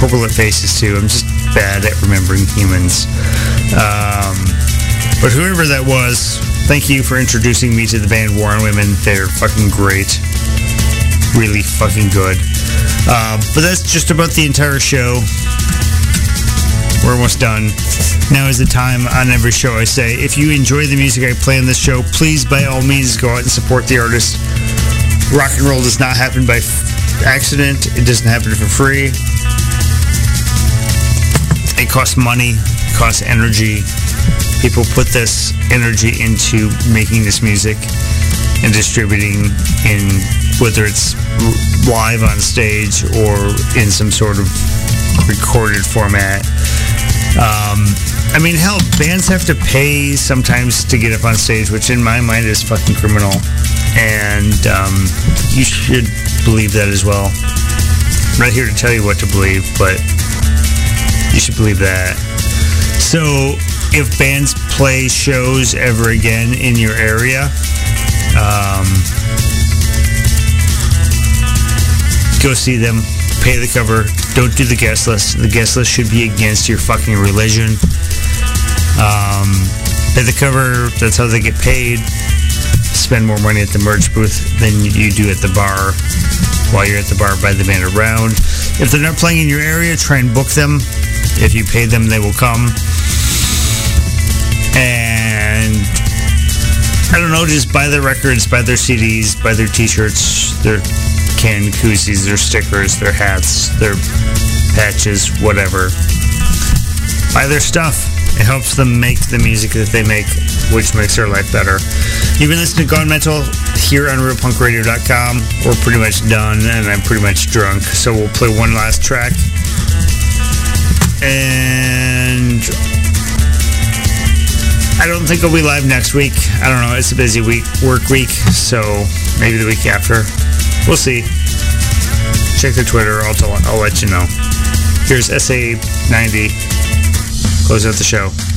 Horrible at faces too. I'm just bad at remembering humans. Um, but whoever that was, thank you for introducing me to the band War on Women. They're fucking great. Really fucking good. Uh, but that's just about the entire show. We're almost done. Now is the time on every show I say, if you enjoy the music I play on this show, please by all means go out and support the artist. Rock and roll does not happen by f- accident. It doesn't happen for free. It costs money. It costs energy. People put this energy into making this music and distributing in, whether it's live on stage or in some sort of recorded format. Um, I mean, hell, bands have to pay sometimes to get up on stage, which in my mind is fucking criminal. And um, you should believe that as well. I'm not here to tell you what to believe, but you should believe that. So if bands play shows ever again in your area, um... go see them, pay the cover, don't do the guest list. The guest list should be against your fucking religion. Um, pay the cover, that's how they get paid. Spend more money at the merch booth than you do at the bar. While you're at the bar, buy the band around. If they're not playing in your area, try and book them. If you pay them, they will come. And I don't know, just buy their records, buy their C Ds, buy their t-shirts, their canned koozies, their stickers, their hats, their patches, whatever. Buy their stuff. It helps them make the music that they make, which makes their life better. You've been listening to Gone Mental here on real punk radio dot com. We're pretty much done, and I'm pretty much drunk, so we'll play one last track. And I don't think I'll be live next week. I don't know. It's a busy week, work week, so maybe the week after. We'll see. Check the Twitter. I'll, t- I'll let you know. Here's S A ninety. Close out the show.